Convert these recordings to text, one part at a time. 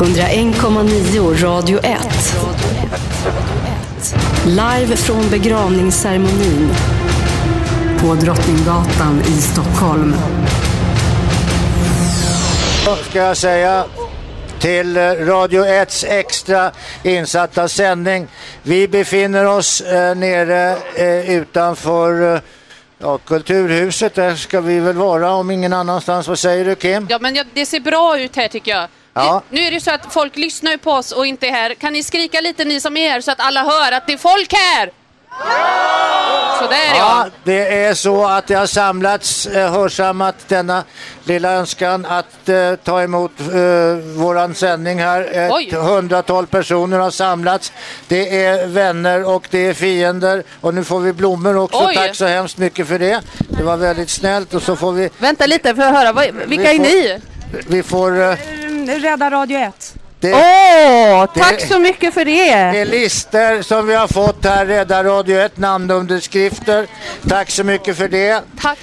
101,9 Radio 1. Live från begravningsceremonin på Drottninggatan i Stockholm. Vad ska jag säga till Radio 1:s extra insatta sändning? Vi befinner oss nere utanför Kulturhuset. Där ska vi väl vara om ingen annanstans. Vad säger du, Kim? Ja, men det ser bra ut här tycker jag. Ja. Nu är det så att folk lyssnar på oss och inte är här. Kan ni skrika lite, ni som är här, så att alla hör att det är folk här? Så där, ja, det är så att det har samlats, hörsammat denna lilla önskan att ta emot våran sändning här. Ett hundratal personer har samlats. Det är vänner och det är fiender. Och nu får vi blommor också. Oj. Tack så hemskt mycket för det. Det var väldigt snällt. Och så får vi... Vänta lite för att höra. Vilka är ni? Vi får... Rädda Radio 1. Tack så mycket för det. Det är lister som vi har fått här. Rädda Radio 1, namnunderskrifter. Tack så mycket för det. Tack.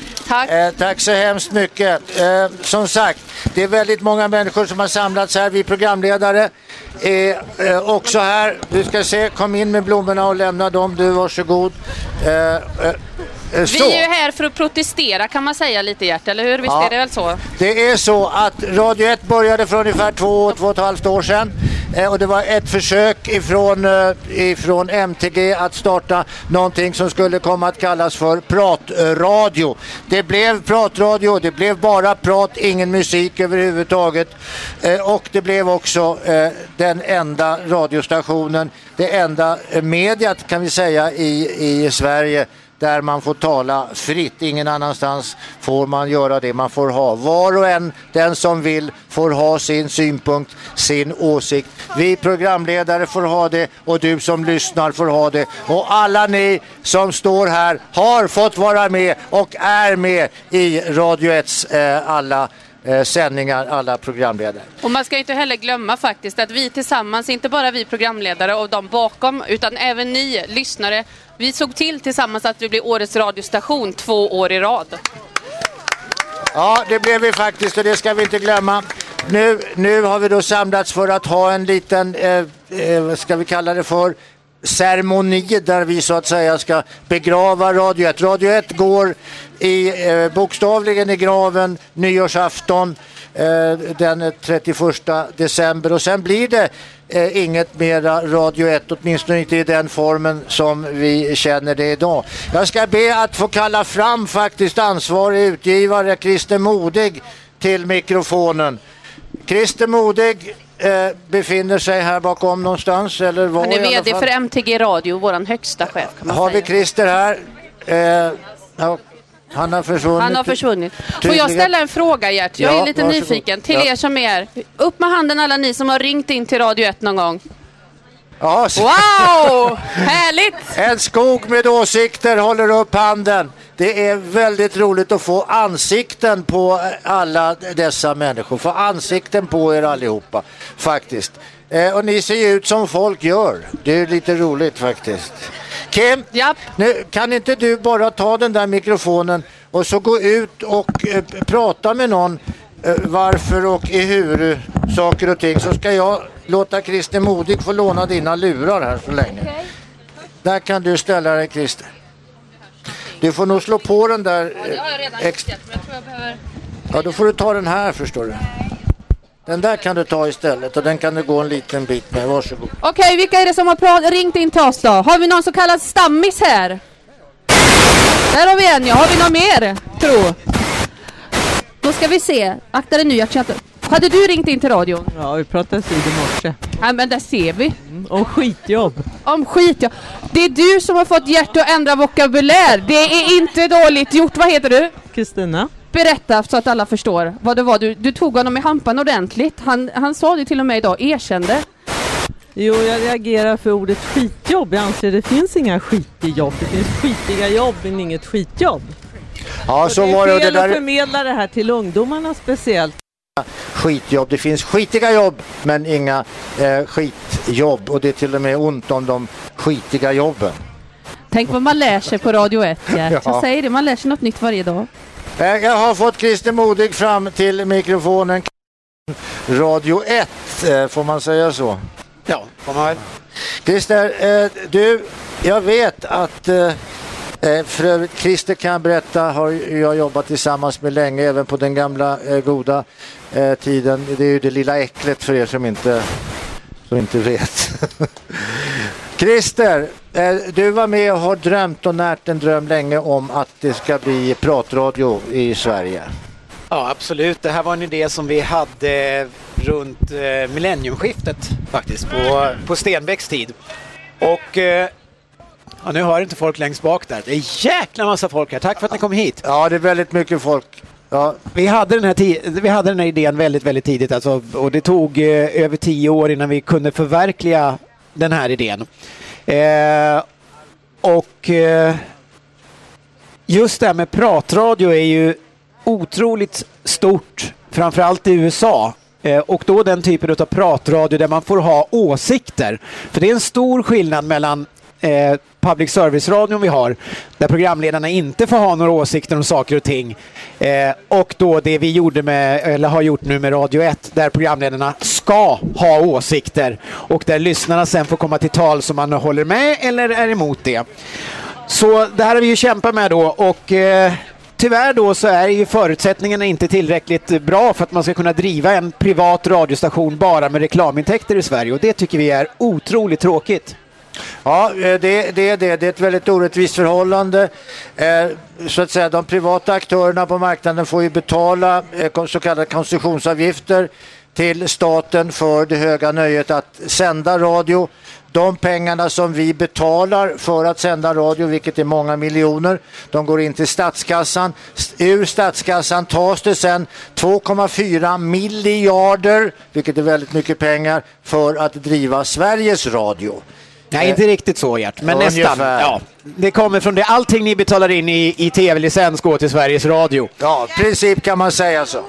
Tack så hemskt mycket. Som sagt, det är väldigt många människor som har samlats här. Vi programledare är också här. Du ska se, kom in med blommorna och lämna dem. Du, varsågod. Vi är ju här för att protestera, kan man säga lite, Gert, eller hur? Visst är det väl så? Det är så att Radio 1 började för ungefär 2,5 år sedan. Och det var ett försök ifrån MTG att starta någonting som skulle komma att kallas för pratradio. Det blev pratradio, det blev bara prat, ingen musik överhuvudtaget. Och det blev också den enda radiostationen, det enda mediet kan vi säga i Sverige, där man får tala fritt. Ingen annanstans får man göra det. Man får ha, var och en, den som vill, får ha sin synpunkt, sin åsikt. Vi programledare får ha det, och du som lyssnar får ha det. Och alla ni som står här har fått vara med och är med i Radio 1:s alla sändningar, alla programledare. Och man ska inte heller glömma faktiskt att vi tillsammans, inte bara vi programledare och de bakom, utan även ni lyssnare, vi såg tillsammans att vi blev årets radiostation 2 år i rad. Ja, det blev vi faktiskt, och det ska vi inte glömma. Nu har vi då samlats för att ha en liten, vad ska vi kalla det för, ceremoni där vi så att säga ska begrava Radio 1. Radio 1 går bokstavligen i graven nyårsafton den 31 december, och sen blir det inget mera Radio 1, åtminstone inte i den formen som vi känner det idag. Jag ska be att få kalla fram faktiskt ansvarig utgivare Christer Modig till mikrofonen. Christer Modig befinner sig här bakom någonstans, eller var? Han är vd för MTG Radio, våran högsta chef, kan man säga. Har vi Christer här? Han har försvunnit. Får jag ställa en fråga, Gert? Jag är lite nyfiken. Till er som är, upp med handen alla ni som har ringt in till Radio 1 någon gång. Ja. Wow! Härligt! En skog med åsikter håller upp handen. Det är väldigt roligt att få ansikten på alla dessa människor. Få ansikten på er allihopa, faktiskt. Och ni ser ju ut som folk gör. Det är lite roligt faktiskt. Kim, nu, kan inte du bara ta den där mikrofonen och så gå ut och prata med någon varför och i hur saker och ting, så ska jag låta Christer Modig få låna dina lurar här så länge. Okay. Där kan du ställa dig, Christer. Du får nog slå på den där. Ja, det har jag redan hittat, men jag tror jag behöver... Ja, då får du ta den här, förstår du. Den där kan du ta istället, och den kan du gå en liten bit med. Varsågod. Okej, vilka är det som har ringt in till oss då? Har vi någon så kallad stammis här? Där har vi en, ja. Har vi någon mer, tro? Då ska vi se. Akta dig nu, jag känner. Hade du ringt in till radion? Ja, vi pratade i morse. Ja, men där ser vi. Om skitjobb. Det är du som har fått Gert att ändra vokabulär. Det är inte dåligt gjort. Vad heter du? Kristina. Berätta så att alla förstår vad det var. Du tog honom i hampan ordentligt. Han sa det till och med idag, erkände. Jo, jag reagerar för ordet skitjobb. Jag anser det finns inga skitiga jobb. Det finns skitiga jobb, men inget skitjobb. Ja, så det var det där. Att förmedla det här till ungdomarna speciellt. Skitjobb. Det finns skitiga jobb, men inga skitjobb. Och det är till och med ont om de skitiga jobben. Tänk vad man lär sig på Radio 1. Ja. Jag säger det, man lär sig något nytt varje dag. Jag har fått Christer Modig fram till mikrofonen. Radio 1, får man säga så? Ja, får man väl. Christer, jag vet att för övrigt, Christer kan berätta, har jag jobbat tillsammans med länge, även på den gamla goda tiden. Det är ju det lilla äcklet för er som inte vet. Christer, du var med och har drömt och närt en dröm länge om att det ska bli pratradio i Sverige. Ja, absolut. Det här var en idé som vi hade runt millenniumskiftet faktiskt, på Stenbäcks tid. Och ja, nu hör inte folk längst bak där. Det är jäkla massa folk här. Tack för att ni kom hit. Ja, det är väldigt mycket folk. Ja. Vi hade den här idén väldigt, väldigt tidigt. Alltså, och det tog över 10 år innan vi kunde förverkliga den här idén. Just det här med pratradio är ju otroligt stort, framförallt i USA. Och då den typen av pratradio där man får ha åsikter. För det är en stor skillnad mellan public service-radion vi har, där programledarna inte får ha några åsikter om saker och ting, och då det vi gjorde med, eller har gjort nu med Radio 1, där programledarna ska ha åsikter och där lyssnarna sen får komma till tal som man håller med eller är emot det. Så det här har vi ju kämpat med då, och tyvärr då så är ju förutsättningarna inte tillräckligt bra för att man ska kunna driva en privat radiostation bara med reklamintäkter i Sverige, och det tycker vi är otroligt tråkigt. Ja, det är ett väldigt orättvist förhållande. Så att säga, de privata aktörerna på marknaden får ju betala så kallade koncessionsavgifter till staten för det höga nöjet att sända radio. De pengarna som vi betalar för att sända radio, vilket är många miljoner, de går in till statskassan. Ur statskassan tas det sen 2,4 miljarder, vilket är väldigt mycket pengar, för att driva Sveriges Radio. Nej, inte riktigt så, Gert, men nästan. Ja, det kommer från det. Allting ni betalar in i tv-licens går till Sveriges Radio. Ja, i princip kan man säga så.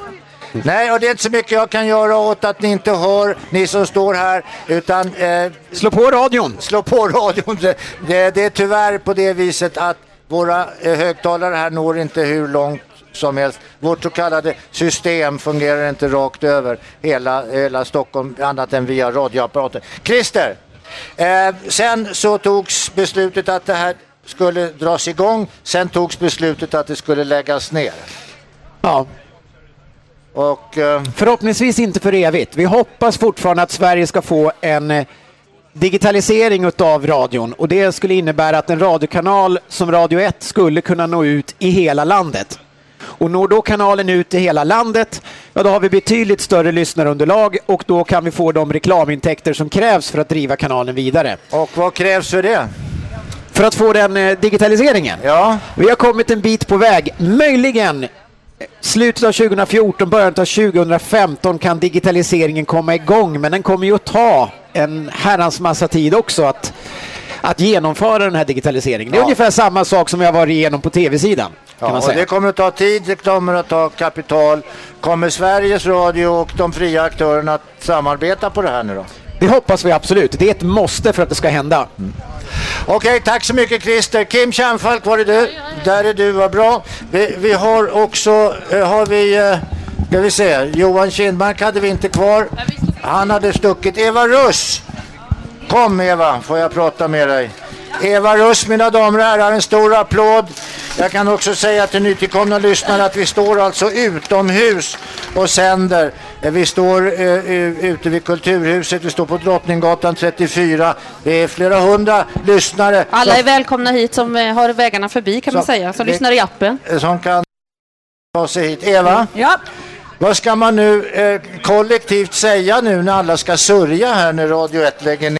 Nej, och det är inte så mycket jag kan göra åt att ni inte hör, ni som står här, utan... slå på radion! Slå på radion. Det är tyvärr på det viset att våra högtalare här når inte hur långt som helst. Vårt så kallade system fungerar inte rakt över hela Stockholm, annat än via radioapparaten. Christer! Sen så togs beslutet att det här skulle dras igång. Sen togs beslutet att det skulle läggas ner. Ja. Och, förhoppningsvis inte för evigt. Vi hoppas fortfarande att Sverige ska få en digitalisering utav radion. Och det skulle innebära att en radiokanal som Radio 1 skulle kunna nå ut i hela landet. Och når då kanalen ut i hela landet, ja, då har vi betydligt större lyssnarunderlag, och då kan vi få de reklamintäkter som krävs för att driva kanalen vidare. Och vad krävs för det? För att få den digitaliseringen? Ja. Vi har kommit en bit på väg. Möjligen slutet av 2014, början av 2015 kan digitaliseringen komma igång, men den kommer ju att ta en herrans massa tid också att genomföra den här digitaliseringen. Det är ungefär samma sak som jag var igenom på tv-sidan. Ja, och det kommer att ta tid, det kommer att ta kapital. Kommer Sveriges Radio och de fria aktörerna att samarbeta på det här nu då? Det hoppas vi absolut. Det är ett måste för att det ska hända. Mm. Okej, tack så mycket, Christer. Kim Kjernfalk, var är du? Där är du, vad bra. Vi har också, ska vi se, Johan Kindmark hade vi inte kvar. Han hade stuckit. Eva Russ. Kom Eva, får jag prata med dig. Eva Russ, mina damer och herrar, en stor applåd. Jag kan också säga till nytillkomna lyssnare att vi står alltså utomhus och sänder. Vi står ute vid Kulturhuset, vi står på Drottninggatan 34. Det är flera hundra lyssnare. Alla är välkomna hit som har vägarna förbi, kan man säga, som lyssnar i appen. Som kan ta sig hit. Eva? Ja. Vad ska man nu kollektivt säga nu när alla ska sörja här när Radio 1 lägger ner?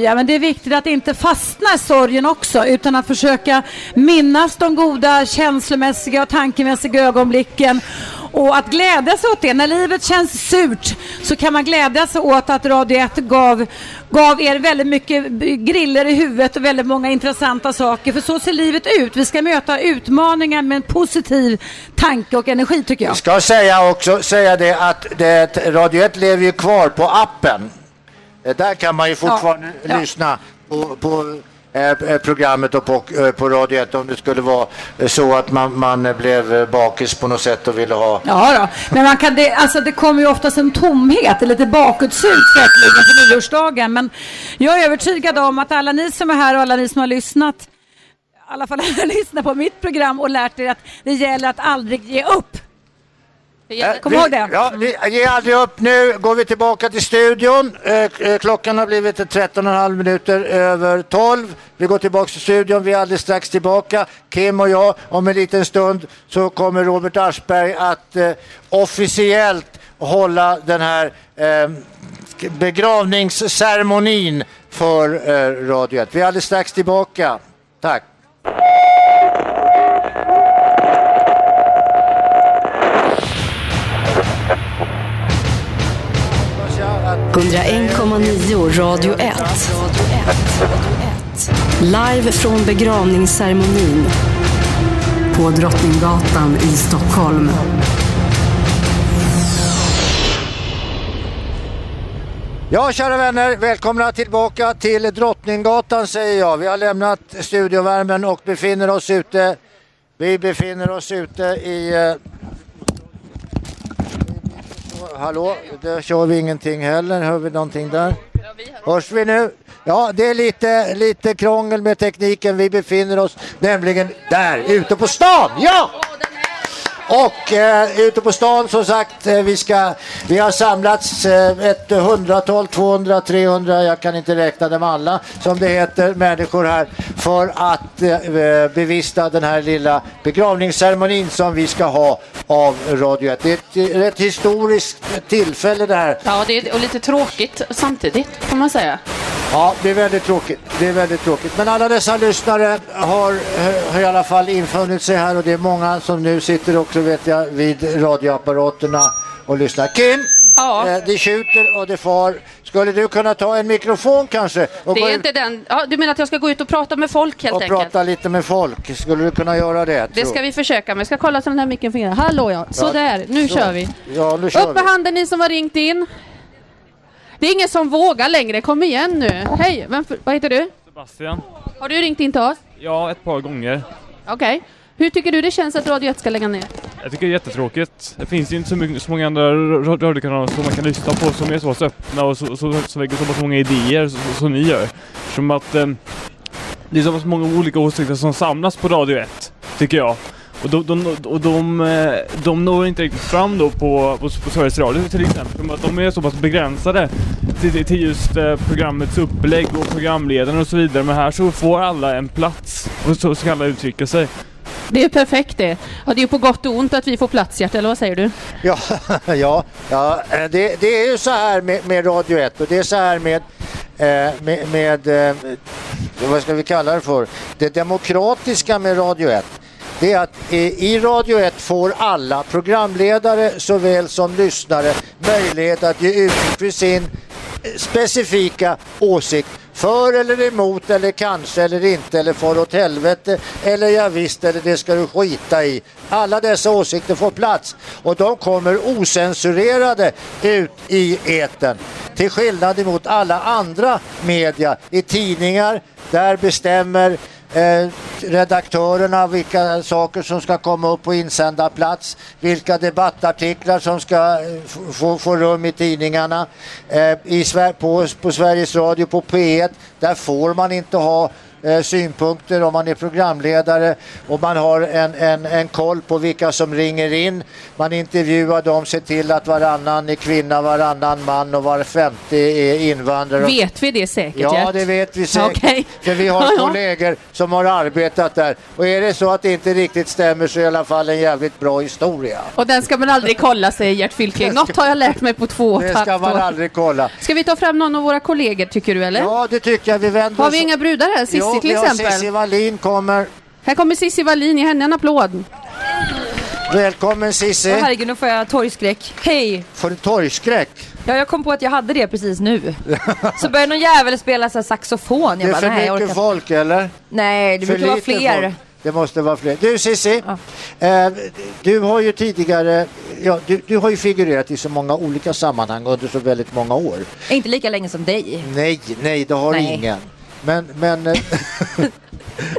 Ja, men det är viktigt att inte fastna i sorgen också, utan att försöka minnas de goda känslomässiga och tankemässiga ögonblicken, och att glädjas åt det. När livet känns surt så kan man glädjas åt att Radio 1 gav er väldigt mycket griller i huvudet och väldigt många intressanta saker. För så ser livet ut. Vi ska möta utmaningar med en positiv tanke och energi, tycker jag. Jag ska säga det att Radio 1 lever ju kvar på appen. Där kan man ju fortfarande lyssna på programmet och på Radio 1 om det skulle vara så att man blev bakis på något sätt och ville ha. Ja då. Men man kan det, alltså det kommer ju oftast en tomhet eller lite bakåtsyn på nyårsdagen, men jag är övertygad om att alla ni som är här och alla ni som har lyssnat, i alla fall alla lyssnar på mitt program och lärt er att det gäller att aldrig ge upp. Kom ihåg det. Ja, vi ger aldrig upp. Nu går vi tillbaka till studion. Klockan har blivit 13,5 minuter över 12. Vi går tillbaka till studion. Vi är alldeles strax tillbaka. Kim och jag. Om en liten stund så kommer Robert Aschberg att officiellt hålla den här begravningsceremonin för Radio 1. Vi är alldeles strax tillbaka. Tack. Radio 1 live från begravningsceremonin på Drottninggatan i Stockholm. Ja, kära vänner, välkomna tillbaka till Drottninggatan, säger jag. Vi har lämnat studiovärmen och befinner oss ute. Vi befinner oss ute i... Hallå, där kör vi ingenting heller. Hör vi någonting där? Hörs vi nu? Ja, det är lite krångel med tekniken. Vi befinner oss nämligen där, ute på stan. Ja! Och ute på stan, som sagt, vi har samlats ett 100-tal, 200, 300, jag kan inte räkna dem alla, som det heter, människor här för att bevista den här lilla begravningsceremonin som vi ska ha av Radio 1. Det är ett rätt historiskt tillfälle det här. Ja, det är, och lite tråkigt samtidigt, kan man säga. Ja, det är väldigt tråkigt. Det är väldigt tråkigt. Men alla dessa lyssnare har i alla fall infunnit sig här, och det är många som nu sitter också, vet jag, vid radioapparaterna och lyssnar. Kim, ja. Det tjuter och det far. Skulle du kunna ta en mikrofon kanske? Och det är inte den. Ja, du menar att jag ska gå ut och prata med folk helt enkelt? Och prata lite med folk. Skulle du kunna göra det? Det ska vi försöka med. Jag ska kolla så den här micken fungerar. Hallå, ja. Så där. Nu kör vi. Ja, nu kör vi. Upp med handen ni som har ringt in. Det är ingen som vågar längre. Kom igen nu. Hej, vad heter du? Sebastian. Har du ringt in till oss? Ja, ett par gånger. Okej. Hur tycker du det känns att Radio 1 ska lägga ner? Jag tycker det är jättetråkigt. Det finns ju inte så många andra radiokanaler som man kan lyssna på som är så pass öppna och så väcker så många idéer som ni gör. Som att det är så pass många olika åsikter som samlas på Radio 1, tycker jag. Och de når inte riktigt fram då på Sveriges Radio till exempel, för att de är så pass begränsade till just programmets upplägg och programledaren och så vidare. Men här så får alla en plats och så ska alla uttrycka sig. Det är ju perfekt det. Ja, det är ju på gott och ont att vi får plats, Gert, eller vad säger du? Ja, det är ju så här med Radio 1, och det är så här med vad ska vi kalla det för? Det demokratiska med Radio 1. Det är att i Radio 1 får alla programledare såväl som lyssnare möjlighet att ge uttryck för sin specifika åsikt. För eller emot eller kanske eller inte eller för åt helvete eller jag visst eller det ska du skita i. Alla dessa åsikter får plats och de kommer osensurerade ut i etern. Till skillnad emot alla andra media i tidningar, där bestämmer redaktörerna vilka saker som ska komma upp på insändarplats, vilka debattartiklar som ska få rum i tidningarna. På Sveriges Radio, på P1, där får man inte ha synpunkter om man är programledare, och man har en koll på vilka som ringer in. Man intervjuar dem, ser till att varannan är kvinna, varannan man och var 50 är invandrare. Vet vi det säkert? Ja, det vet vi säkert. Okay. För vi har kollegor som har arbetat där. Och är det så att det inte riktigt stämmer så är det i alla fall en jävligt bra historia. Och den ska man aldrig kolla, säger Gert Fylking. Något har jag lärt mig på 2 år. Det ska man aldrig kolla. Ska vi ta fram någon av våra kollegor, tycker du, eller? Ja, det tycker jag. Vi vänder har vi inga brudar här, Cissi? Till exempel. Cissi Wallin kommer. Här kommer Cissi Wallin, i henne en applåd. Välkommen Cissi. Åh herregud, nu får jag torgskräck. Hej. Får du torgskräck? Ja, jag kom på att jag hade det precis nu. Så började någon jävel spela så här saxofon. Jag det är för mycket folk eller? Nej, det måste vara fler. Folk. Det måste vara fler. Du Cissi, du har ju tidigare, du har ju figurerat i så många olika sammanhang under så väldigt många år. Inte lika länge som dig. Nej, det har ingen. Men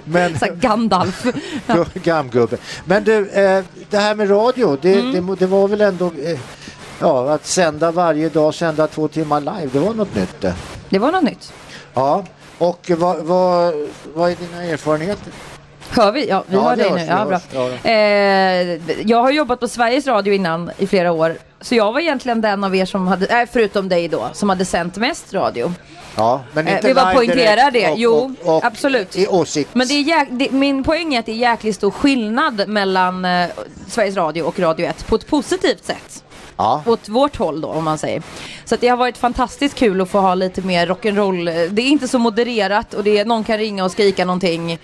men så Gandalf. Gamgubbe. Men du, det här med radio, det var väl ändå ja, att sända varje dag, sända 2 timmar live, det var något nytt det. Det var något nytt. Ja, och vad är dina erfarenheter? Hör vi? Ja, vi ja, har det nu. Ja, bra. Ja. Jag har jobbat på Sveriges Radio innan i flera år. Så jag var egentligen den av er som hade, förutom dig då, som hade sänt mest radio. Ja, men inte vi bara poängterar det. Jo, absolut. I åsikt. Men det är min poäng är att det är jäkligt stor skillnad mellan Sveriges Radio och Radio 1 på ett positivt sätt. Ja. Åt vårt håll då, om man säger. Så att det har varit fantastiskt kul att få ha lite mer rock'n'roll. Det är inte så modererat och det är, någon kan ringa och skrika någonting.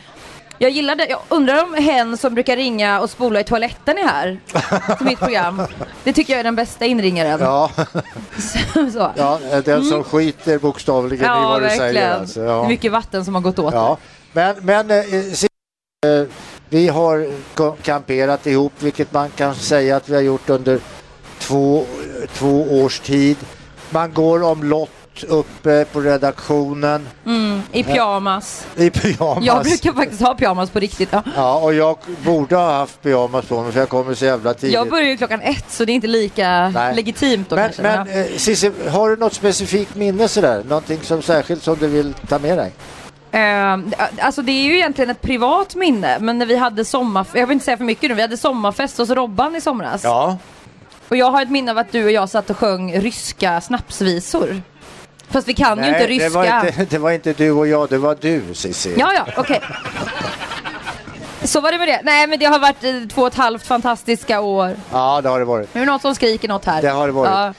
Jag undrar om hen som brukar ringa och spola i toaletten är här till mitt program. Det tycker jag är den bästa inringaren. Ja, så. Ja, den som skiter bokstavligen i vad verkligen. Du säger. Alltså. Ja. Det är mycket vatten som har gått åt. Ja. Men vi har kamperat ihop, vilket man kan säga att vi har gjort under två års tid. Man går om lott uppe på redaktionen i pyjamas. Jag brukar faktiskt ha pyjamas på riktigt. Ja, och jag borde ha haft pyjamas på mig, för jag kommer så jävla tidigt. Jag börjar ju klockan 1, så det är inte lika legitimt då. Men Cissi, har du något specifikt minne sådär? Någonting som särskilt som du vill ta med dig? Alltså det är ju egentligen ett privat minne. Men när vi hade jag vill inte säga för mycket nu. Vi hade sommarfest hos Robban i somras. Ja. Och jag har ett minne av att du och jag satt och sjöng ryska snapsvisor. Fast vi kan ju inte ryska. Det var inte du och jag, det var du, Cissi. Ja, okej. Okay. Så var det med det. Nej, men det har varit 2,5 fantastiska år. Ja, det har det varit. Nu är det någon som skriker något här. Det har det varit. Ja.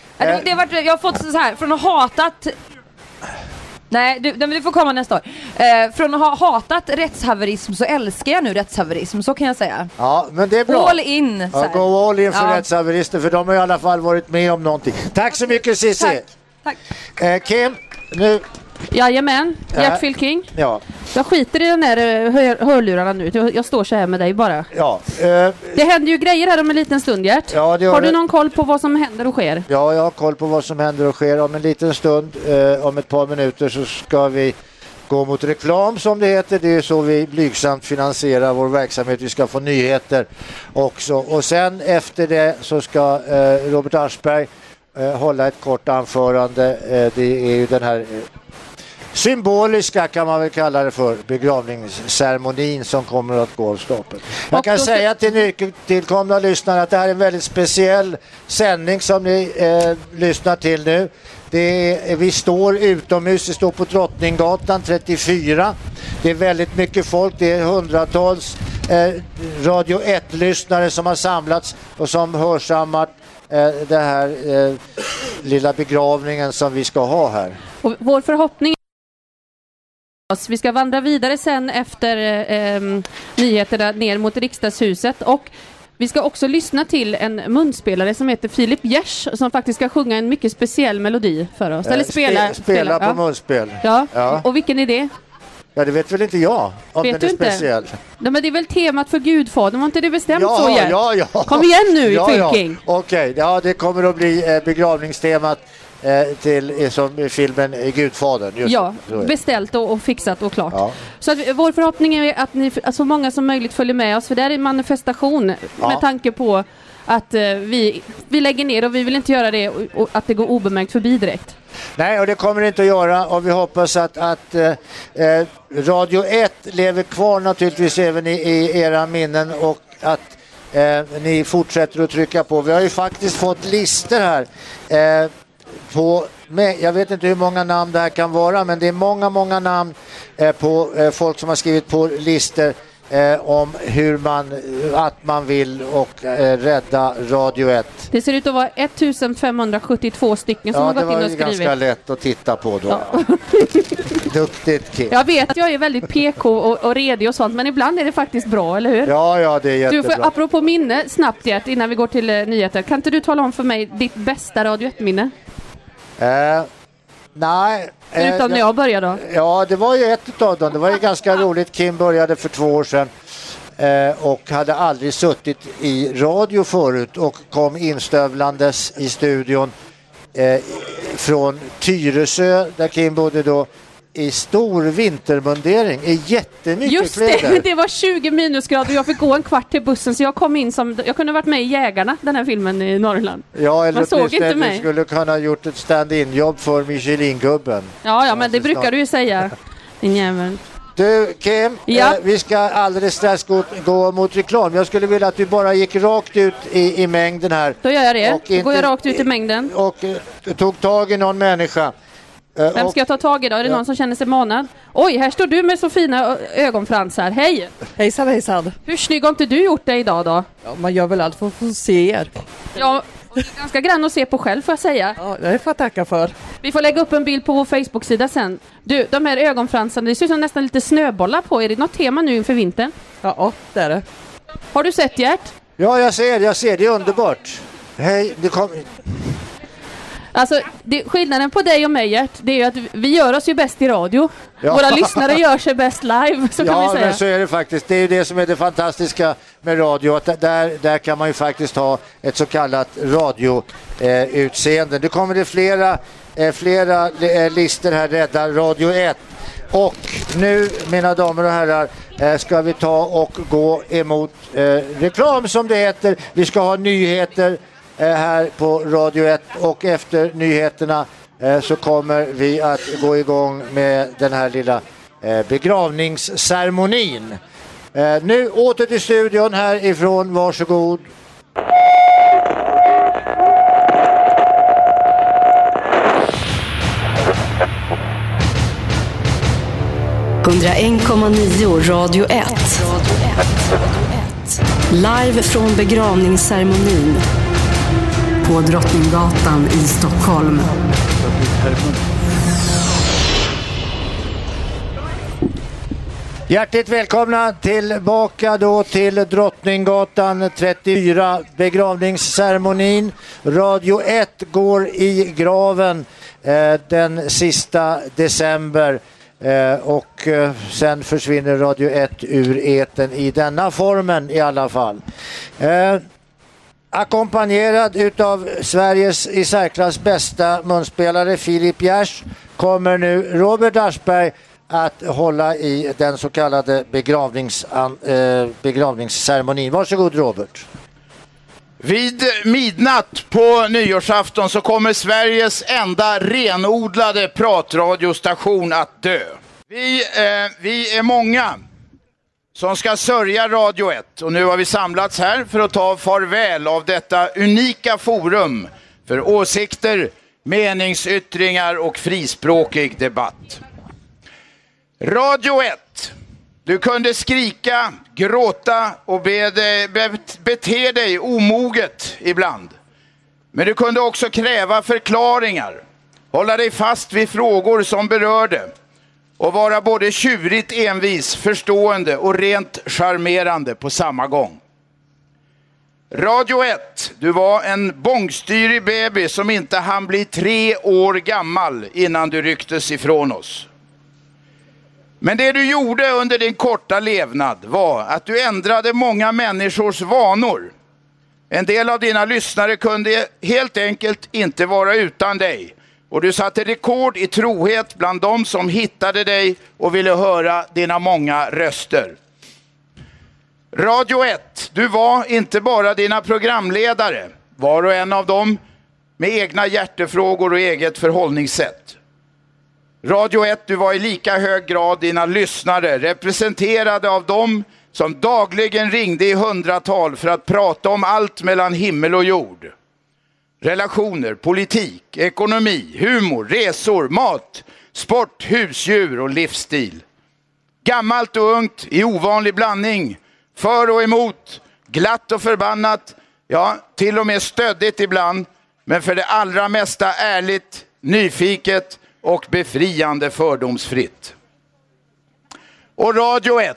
Det har varit, jag har fått så här, från att ha hatat... Nej, du får komma nästa år. Från att ha hatat rättshaverism så älskar jag nu rättshaverism, så kan jag säga. Ja, men det är bra. All in. Ja, gå all in för rättshaverister, för de har i alla fall varit med om någonting. Tack så mycket, Cissi. Tack. Kim, nu... Jajamän, Gert Fylking. Ja. Jag skiter i den här hörlurarna nu. Jag står så här med dig bara. Ja, det händer ju grejer här om en liten stund, Gert. Ja, har du någon koll på vad som händer och sker? Ja, jag har koll på vad som händer och sker. Om en liten stund, om ett par minuter, så ska vi gå mot reklam, som det heter. Det är så vi blygsamt finansierar vår verksamhet. Vi ska få nyheter också. Och sen efter det så ska Robert Aschberg hålla ett kort anförande. Det är ju den här symboliska, kan man väl kalla det för, begravningsceremonin som kommer att gå av stapeln. Jag kan säga till nytillkomna lyssnare att det här är en väldigt speciell sändning som ni lyssnar till nu. Vi står utomhus, vi står på Drottninggatan 34. Det är väldigt mycket folk, det är hundratals Radio 1-lyssnare som har samlats och som hörsammat det här lilla begravningen som vi ska ha här. Och vår förhoppning är att vi ska vandra vidare sen efter nyheterna ner mot Riksdagshuset, och vi ska också lyssna till en munspelare som heter Filip Jarsch, som faktiskt ska sjunga en mycket speciell melodi för oss. Eller spela på munspel. Ja. Ja, och vilken är det? Ja, det vet väl inte jag, om vet den är speciell. Nej, men det är väl temat för Gudfadern, var inte det bestämt så igen? Ja. Kom igen nu, Fylking. Ja. Okej, ja, det kommer att bli begravningstemat till som filmen Gudfadern. Ja, beställt och fixat och klart. Ja. Så att vår förhoppning är att ni, så många som möjligt följer med oss, för det är en manifestation med tanke på att vi lägger ner, och vi vill inte göra det och att det går obemärkt förbi direkt. Nej, och det kommer det inte att göra, och vi hoppas att Radio 1 lever kvar naturligtvis även i era minnen, och att ni fortsätter att trycka på. Vi har ju faktiskt fått listor här jag vet inte hur många namn det här kan vara, men det är många namn på folk som har skrivit på listor om hur man vill och rädda Radio 1. Det ser ut att vara 1572 stycken som har gått in och skrivit. Ja, det var ganska lätt att titta på då. Ja. Duktigt, Kim. Jag vet att jag är väldigt PK och redig och sånt, men ibland är det faktiskt bra, eller hur? Ja, det är jättebra. Du, apropå minne, snabbt Gert, innan vi går till nyheter. Kan inte du tala om för mig ditt bästa Radio 1-minne? Nej. Utan när jag började då? Ja, det var ju ett av dem. Det var ju ganska roligt. Kim började för 2 år sedan och hade aldrig suttit i radio förut, och kom instövlandes i studion från Tyresö, där Kim bodde då, i stor vintermundering, i jättemycket just det, kläder. Det var 20 minusgrader och jag fick gå en kvart till bussen, så jag kom in som, jag kunde varit med i Jägarna, den här filmen i Norrland. Ja, eller åtminstone vi skulle kunna gjort ett stand-in jobb för Michelin-gubben. Ja, ja, men det brukar du ju säga, din jävel. Du, Kim, ja. Vi ska alldeles strax gå mot reklam. Jag skulle vilja att du bara gick rakt ut i mängden här. Då gör jag det. Och går jag rakt ut i mängden. Och tog tag i någon människa. Vem ska jag ta tag i då? Är det någon som känner sig manad? Oj, här står du med så fina ögonfransar. Hej! Hejsan, hejsan. Hur snygg har inte du gjort dig idag då? Ja, man gör väl allt för att få se er. Ja, och det är ganska grann att se på själv, får jag säga. Ja, det får jag tacka för. Vi får lägga upp en bild på vår Facebook-sida sen. Du, de här ögonfransarna, det ser ut som nästan lite snöbollar på. Är det något tema nu inför vintern? Ja, det är det. Har du sett, Gert? Ja, jag ser. Det är underbart. Hej, du kom... Alltså, skillnaden på dig och mig, Gert, det är ju att vi gör oss ju bäst i radio. Ja. Våra lyssnare gör sig bäst live, så kan vi säga. Ja, men så är det faktiskt. Det är ju det som är det fantastiska med radio. Att där kan man ju faktiskt ha ett så kallat radioutseende. Nu kommer det flera listor här, rädda Radio 1. Och nu, mina damer och herrar, ska vi ta och gå emot reklam, som det heter. Vi ska ha nyheter här på Radio 1, och efter nyheterna så kommer vi att gå igång med den här lilla begravningsceremonin. Nu åter till studion härifrån, varsågod. Radio 1. Live från begravningsceremonin på Drottninggatan i Stockholm. Hjärtligt välkomna tillbaka då till Drottninggatan 34, begravningsceremonin. Radio 1 går i graven den sista december. Och sen försvinner Radio 1 ur eten i denna formen i alla fall. Ackompanjerad utav Sveriges i särklass bästa munspelare Filip Jarsch kommer nu Robert Aschberg att hålla i den så kallade begravningsceremonin. Varsågod, Robert. Vid midnatt på nyårsafton så kommer Sveriges enda renodlade pratradiostation att dö. Vi är många som ska sörja Radio 1, och nu har vi samlats här för att ta farväl av detta unika forum för åsikter, meningsyttringar och frispråkig debatt. Radio 1, du kunde skrika, gråta och bete dig omoget ibland. Men du kunde också kräva förklaringar, hålla dig fast vid frågor som berörde, och vara både tjurigt envis, förstående och rent charmerande på samma gång. Radio 1, du var en bångstyrig baby som inte hann bli 3 år gammal innan du rycktes ifrån oss. Men det du gjorde under din korta levnad var att du ändrade många människors vanor. En del av dina lyssnare kunde helt enkelt inte vara utan dig. Och du satte rekord i trohet bland dem som hittade dig och ville höra dina många röster. Radio 1, du var inte bara dina programledare, var och en av dem med egna hjärtefrågor och eget förhållningssätt. Radio 1, du var i lika hög grad dina lyssnare, representerade av dem som dagligen ringde i 100-tal för att prata om allt mellan himmel och jord. Relationer, politik, ekonomi, humor, resor, mat, sport, husdjur och livsstil. Gammalt och ungt i ovanlig blandning, för och emot, glatt och förbannat, ja, till och med stöddigt ibland, men för det allra mesta ärligt, nyfiket och befriande fördomsfritt. Och Radio 1,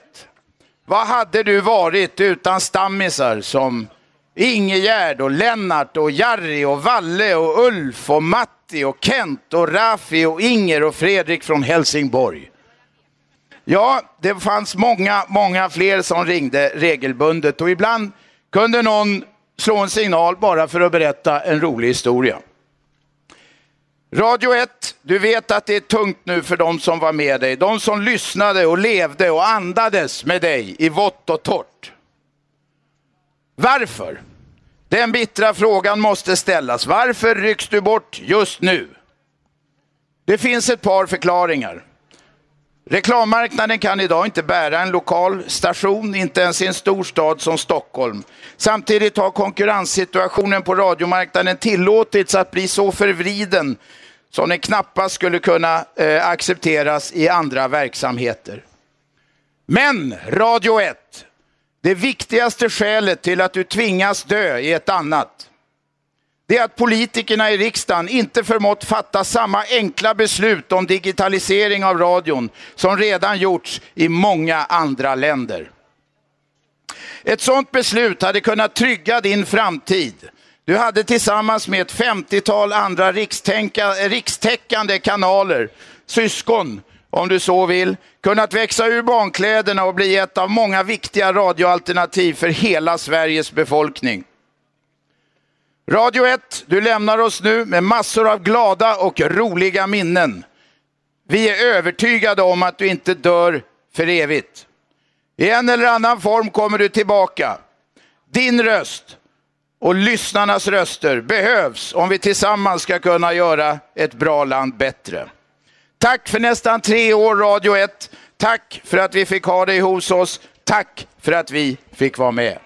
vad hade du varit utan stammisar som Inge Järd och Lennart och Jari och Valle och Ulf och Matti och Kent och Rafi och Inger och Fredrik från Helsingborg? Ja, det fanns många, många fler som ringde regelbundet, och ibland kunde någon slå en signal bara för att berätta en rolig historia. Radio 1, du vet att det är tungt nu för de som var med dig. De som lyssnade och levde och andades med dig i vått och torrt. Varför? Den bittra frågan måste ställas. Varför rycks du bort just nu? Det finns ett par förklaringar. Reklammarknaden kan idag inte bära en lokal station, inte ens i en storstad som Stockholm. Samtidigt har konkurrenssituationen på radiomarknaden tillåtits att bli så förvriden som den knappast skulle kunna accepteras i andra verksamheter. Men Radio 1, det viktigaste skälet till att du tvingas dö är ett annat. Det är att politikerna i riksdagen inte förmått fatta samma enkla beslut om digitalisering av radion som redan gjorts i många andra länder. Ett sådant beslut hade kunnat trygga din framtid. Du hade tillsammans med ett 50-tal andra rikstäckande kanaler, syskon om du så vill, kunnat växa ur barnkläderna och bli ett av många viktiga radioalternativ för hela Sveriges befolkning. Radio 1, du lämnar oss nu med massor av glada och roliga minnen. Vi är övertygade om att du inte dör för evigt. I en eller annan form kommer du tillbaka. Din röst och lyssnarnas röster behövs om vi tillsammans ska kunna göra ett bra land bättre. Tack för nästan 3 år Radio 1. Tack för att vi fick ha dig hos oss. Tack för att vi fick vara med.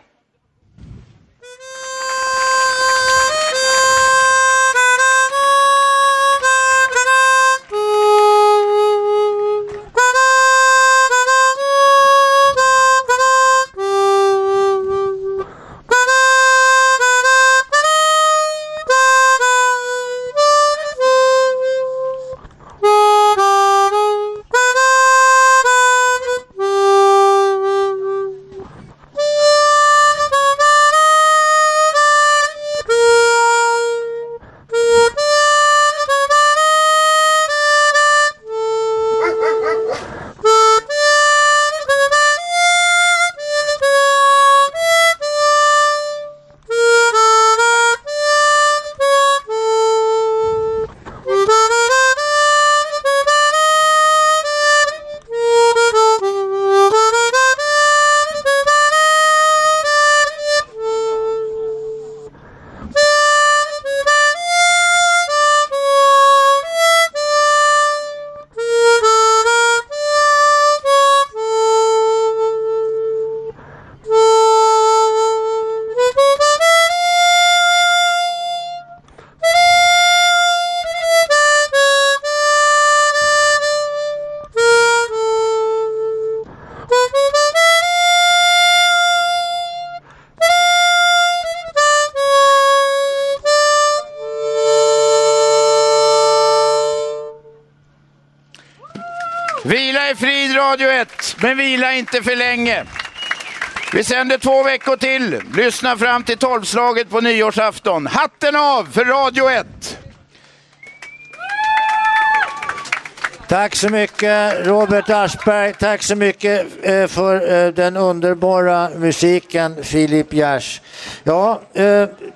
Vila i frid Radio 1, men vila inte för länge. Vi sänder 2 veckor till. Lyssna fram till 12-slaget på nyårsafton. Hatten av för Radio 1! Tack så mycket Robert Aschberg. Tack så mycket för den underbara musiken Filip Jarsch. Ja,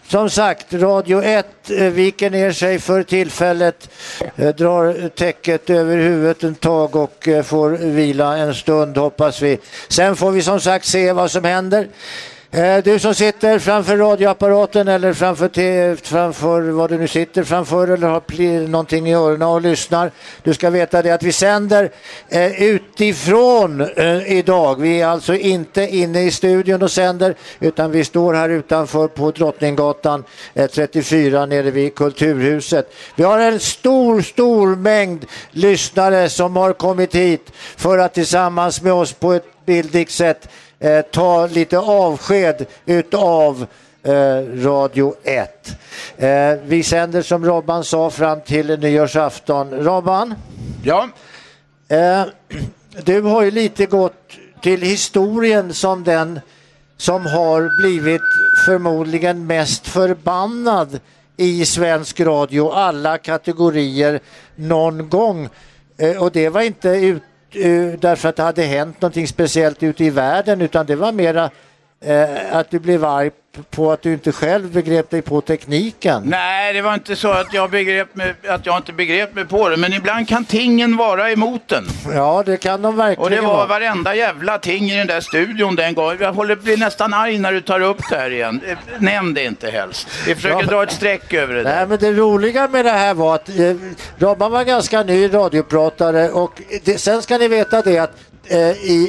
som sagt, Radio 1 viker ner sig för tillfället, drar täcket över huvudet en tag och får vila en stund hoppas vi. Sen får vi som sagt se vad som händer. Du som sitter framför radioapparaten eller framför vad du nu sitter framför eller har någonting i öronen och lyssnar. Du ska veta det att vi sänder utifrån idag. Vi är alltså inte inne i studion och sänder utan vi står här utanför på Drottninggatan 34 nere vid Kulturhuset. Vi har en stor mängd lyssnare som har kommit hit för att tillsammans med oss på ett bildligt sätt ta lite avsked utav Radio 1. Vi sänder som Robban sa fram till nyårsafton. Robban? Ja? Du har ju lite gått till historien som den som har blivit förmodligen mest förbannad i svensk radio. Alla kategorier någon gång. Och det var inte ut därför att det hade hänt någonting speciellt ute i världen utan det var mera att du blev arg på att du inte själv begrep dig på tekniken. Nej, det var inte så att jag inte begrep mig på det. Men ibland kan tingen vara emot den. Ja, det kan de verkligen. Och det var varenda jävla ting i den där studion den gången. Jag blir nästan arg när du tar upp det här igen. Nämn det inte helst. Vi försöker dra ett streck över det. Nej, men det roliga med det här var att Robban var ganska ny radiopratare. Och sen ska ni veta det att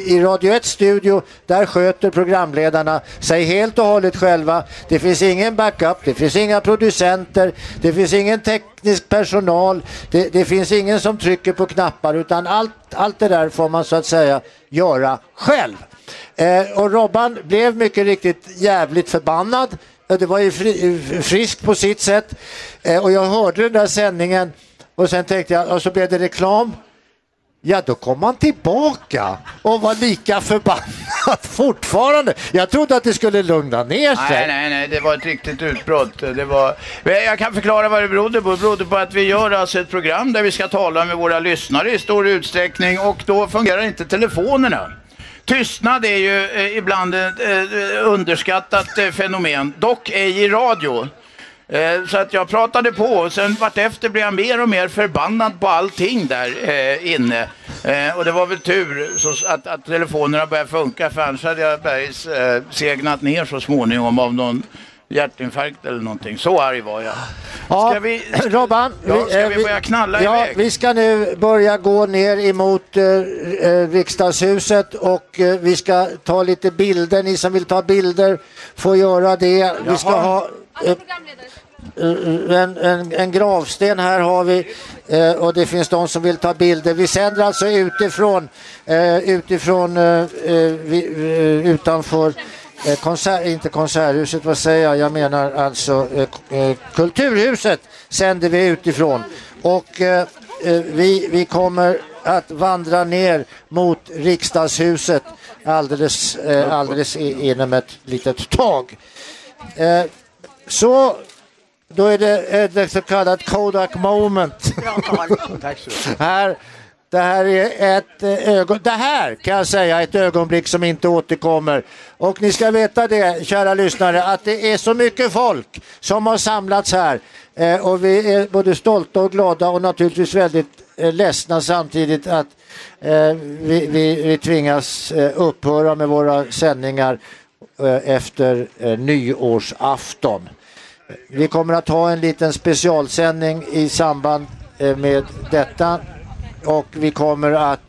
i Radio 1 studio där sköter programledarna sig helt och hållet själva. Det finns ingen backup, det finns inga producenter, det finns ingen teknisk personal, det finns ingen som trycker på knappar, utan allt det där får man så att säga göra själv. Och Robban blev mycket riktigt jävligt förbannad. Det var ju friskt på sitt sätt. Och jag hörde den där sändningen och sen tänkte jag, och så blev det reklam. Ja, då kom han tillbaka och var lika förbannad fortfarande. Jag trodde att det skulle lugna ner sig. Nej, det var ett riktigt utbrott. Jag kan förklara vad det berodde på. Det berodde på att vi gör alltså ett program där vi ska tala med våra lyssnare i stor utsträckning, och då fungerar inte telefonerna. Tystnad är ju ibland ett underskattat fenomen, dock ej i radio. Så att jag pratade på, och sen vart efter blev jag mer och mer förbannad på allting där inne. Och det var väl tur så att telefonerna började funka, för annars hade jag segnat ner så småningom av någon hjärtinfarkt eller någonting. Så arg var jag. Robban, ska vi börja knalla iväg? Vi ska nu börja gå ner emot Riksdagshuset, och vi ska ta lite bilder. Ni som vill ta bilder får göra det. Jaha. Vi ska ha en gravsten här har vi, och det finns de som vill ta bilder. Vi sänder alltså utanför konserthuset, vad säger jag? Jag menar alltså Kulturhuset sänder vi utifrån, och vi kommer att vandra ner mot Riksdagshuset alldeles inom ett litet tag. Så då är det så kallat Kodak moment. Det här är ett ögonblick som inte återkommer. Och ni ska veta det, kära lyssnare, att det är så mycket folk som har samlats här. Och vi är både stolta och glada och naturligtvis väldigt ledsna samtidigt att vi tvingas upphöra med våra sändningar efter nyårsafton. Vi kommer att ha en liten specialsändning i samband med detta, och vi kommer att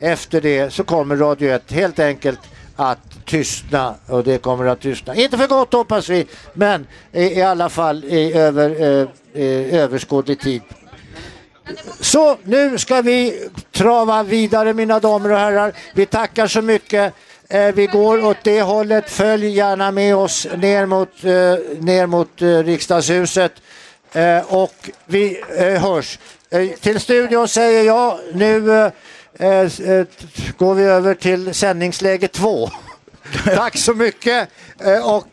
efter det så kommer Radio 1 helt enkelt att tystna, och det kommer att tystna. Inte för gott hoppas vi, men i alla fall i överskådlig tid. Så nu ska vi trava vidare, mina damer och herrar. Vi tackar så mycket. Vi går åt det hållet. Följ gärna med oss ner mot Riksdagshuset. Och vi hörs. Till studion säger jag. Nu går vi över till sändningsläge 2. Tack så mycket. Och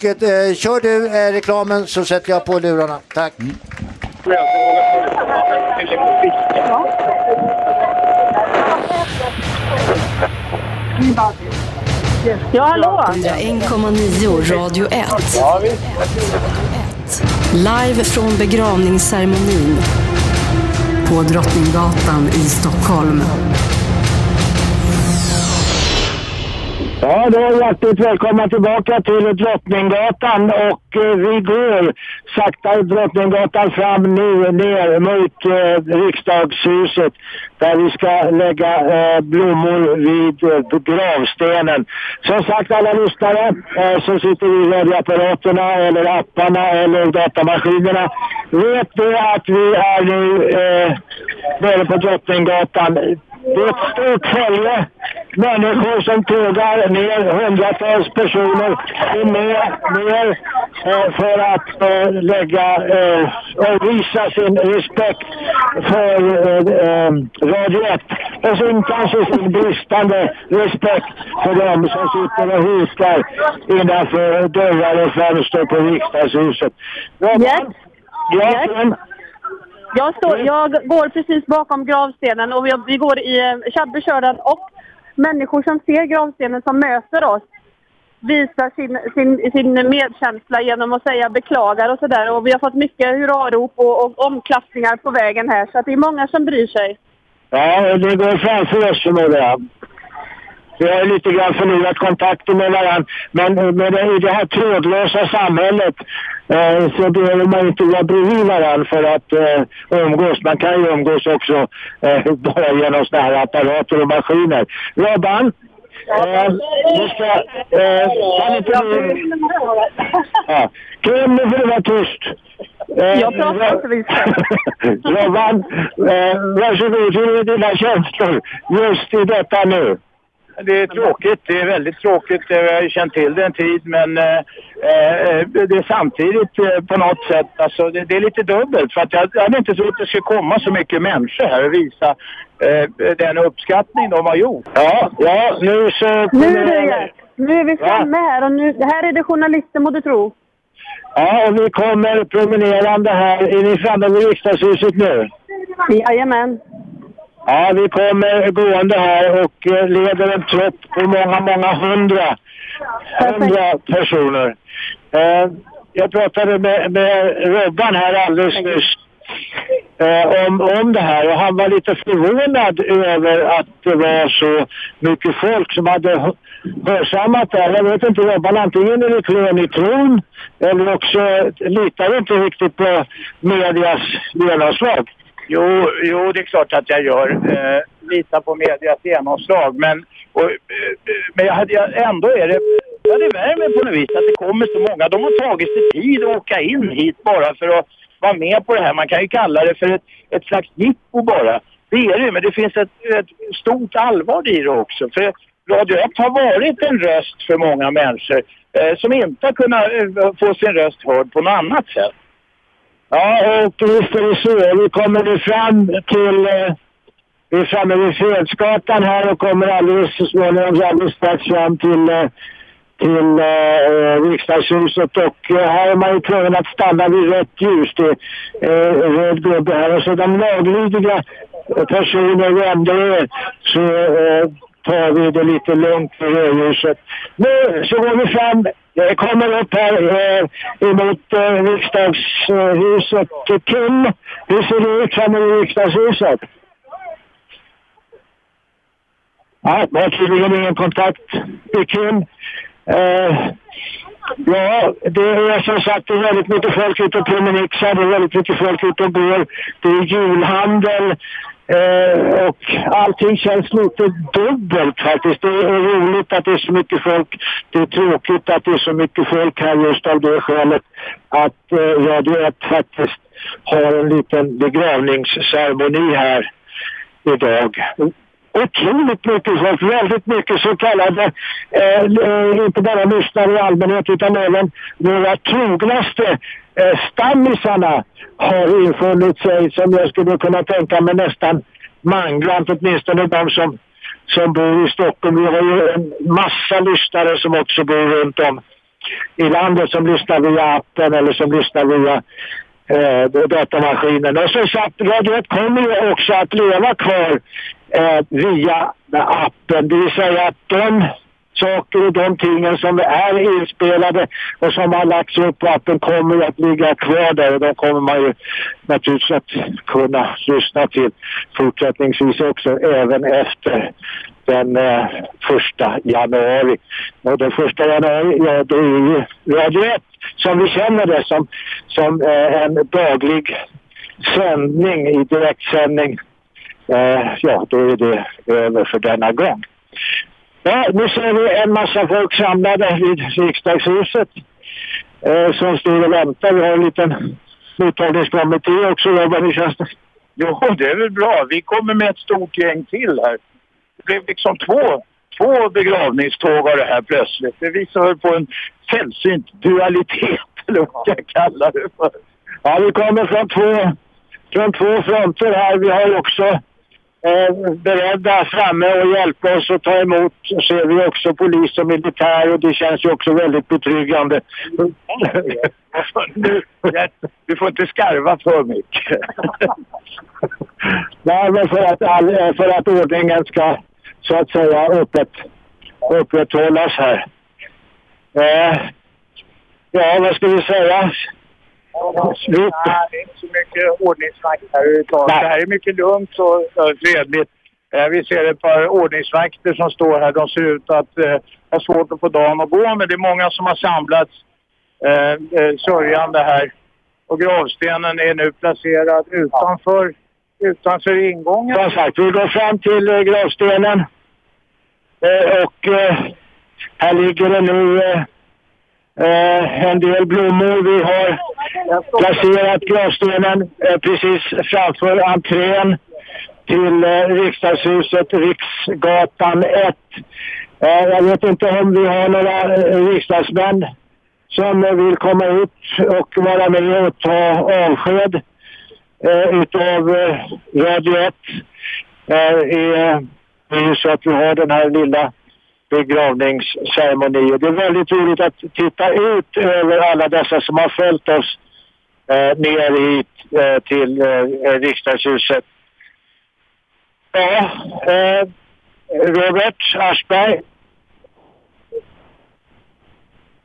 kör du reklamen så sätter jag på lurarna. Tack. Ja, hallå! 101,9 Radio 1. Live från begravningsceremonin på Drottninggatan i Stockholm. Ja, då är hjärtligt välkomna tillbaka till Drottninggatan, och vi går sakta Drottninggatan fram nu ner mot Riksdagshuset, där vi ska lägga blommor vid gravstenen. Som sagt, alla lyssnare som sitter i radioapparaterna eller apparna eller datamaskinerna vet det att vi är nu nere på Drottninggatan. Det är ett stort följe människor som tågar ner, hundratals personer är med för att lägga och visa sin respekt för Radio 1, och sen kanske sin bristande respekt för dem som sitter och huskar innanför dörrar och fönster på Riksdagshuset. Ja. Jag går precis bakom gravstenen, och vi går i tjabbekörden, och människor som ser gravstenen som möter oss visar sin medkänsla genom att säga beklagar och sådär. Och vi har fått mycket hurrarop och omklappningar på vägen här. Så att det är många som bryr sig. Ja, det går framför oss med det. Vi har lite grann förlorat kontakten med varandra. Men i det här trådlösa samhället så behöver man inte vara bredvid varandra för att umgås. Man kan ju umgås också bara genom sådana här apparater och maskiner. Robban? Kim, nu får du vara tyst. Jag pratar inte visst. Robban, varsågod, hur är dina känslor just i detta nu? Det är tråkigt, det är väldigt tråkigt. Jag har ju känt till det en tid, men det är samtidigt på något sätt, alltså det är lite dubbelt. För att jag hade inte trott att det skulle komma så mycket människor här och visa den uppskattning de har gjort. Ja, nu så... Nu är vi framme här och nu, här är det journalister må du tro. Ja, och vi kommer promenerande här. Är ni framme vid Riksdagshuset nu? Jajamän. Ja, vi kommer gående här och leder en trupp på många hundra personer. Jag pratade med Robban här alldeles nyss om det här, och han var lite förvånad över att det var så mycket folk som hade hörsammat det här. Jag vet inte, Robban, antingen är det klen i tron eller också litar inte riktigt på medias genomslag. Jo, det är klart att jag gör. Lita på medias genomslag. Men ändå är det... Ja, det värmer på något vis att det kommer så många. De har tagit sig tid att åka in hit bara för att vara med på det här. Man kan ju kalla det för ett slags jippo bara. Det är det, men det finns ett stort allvar i det också. För Radio 1 har varit en röst för många människor som inte har kunnat få sin röst hörd på något annat sätt. Ja, och visst är det så. Vi kommer nu fram till vi är framme vid Fredsgatan här och kommer alldeles så småningom alldeles strax fram till Riksdagshuset, och här är man ju tvungen att stanna vid rätt ljus. Det är röd gubbe här, och så de laglydiga personer vänder så tar vi det lite lugnt för rödljuset. Nu så går vi fram. Jag kommer upp här emot Riksdagshuset. Kim, hur ser det ut framme i Riksdagshuset? Ja, det är tydligen ingen kontakt med Kim. Ja, det är som sagt, det är väldigt mycket folk ute på Primix, det är väldigt mycket folk ute och går. Det är julhandel. Och allting känns lite dubbelt faktiskt. Det är roligt att det är så mycket folk. Det är tråkigt att det är så mycket folk här, just av det skälet att Radio 1 faktiskt har en liten begravningsceremoni här idag. Otroligt mycket folk, väldigt mycket så kallade, inte bara lyssnare i allmänhet utan även våra trognaste stammisarna har infunnit sig, som jag skulle kunna tänka mig nästan manglant, åtminstone de som bor i Stockholm. Vi har ju en massa lyssnare som också bor runt om i landet, som lyssnar via appen eller som lyssnar via datamaskinen. Och som sagt, Radio 1 kommer ju också att leva kvar via appen, det vill säga att de saker och de tingen som är inspelade och som har lagts upp på appen kommer att ligga kvar där, och då kommer man ju naturligtvis att kunna lyssna till fortsättningsvis också, även efter den 1 januari. Och den 1 januari, ja, det är ju Radio 1 som vi känner det, som en daglig sändning i direktsändning. Ja, då är det över för denna gång. Ja, nu ser vi en massa folk samlade vid Riksdagshuset som står och väntar. Vi har en liten mottagningskommitté också. Jo, det är väl bra. Vi kommer med ett stort gäng till här. Det blev liksom två begravningståg av det här plötsligt. Det visar på en sällsynt dualitet, eller vad jag kallar det för. Ja, vi kommer från två fronter här. Vi har också beredda framme och hjälpa oss att ta emot, och ser vi också polis och militär, och det känns ju också väldigt betryggande. Du får inte skarva för mycket. Nej, men för att ordningen ska så att säga upprätthållas här. Ja, vad ska vi säga? Nej, det är inte så mycket ordningsvakt här överhuvudtaget. Det här är mycket lugnt och fredligt. Vi ser ett par ordningsvakter som står här. De ser ut att ha svårt att få dagen att gå. Men det är många som har samlats sörjande här. Och gravstenen är nu placerad utanför ingången. Ja, sagt, vi går fram till gravstenen. Här ligger det nu en del blommor. Vi har placerat gravstenen precis framför entrén till Riksdagshuset, Riksgatan 1. Jag vet inte om vi har några riksdagsmän som vill komma ut och vara med och ta avsked utav Radio 1. Det är så att vi har den här lilla begravningsceremoni. Det är väldigt roligt att titta ut över alla dessa som har följt oss ner hit till Riksdagshuset. Ja, Robert Aschberg.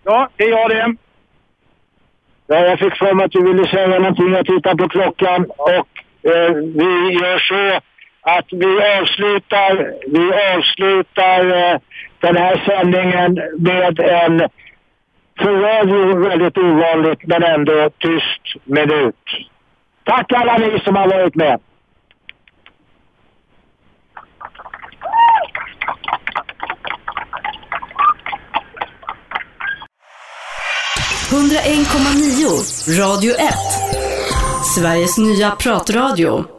Ja, det är jag det. Ja, jag fick fram att du ville säga någonting. Jag tittar på klockan och vi gör så att vi avslutar den här sändningen med en för radio väldigt ovanligt men ändå tyst minut. Tack alla ni som har varit med. Radio 1, Sveriges nya pratradio.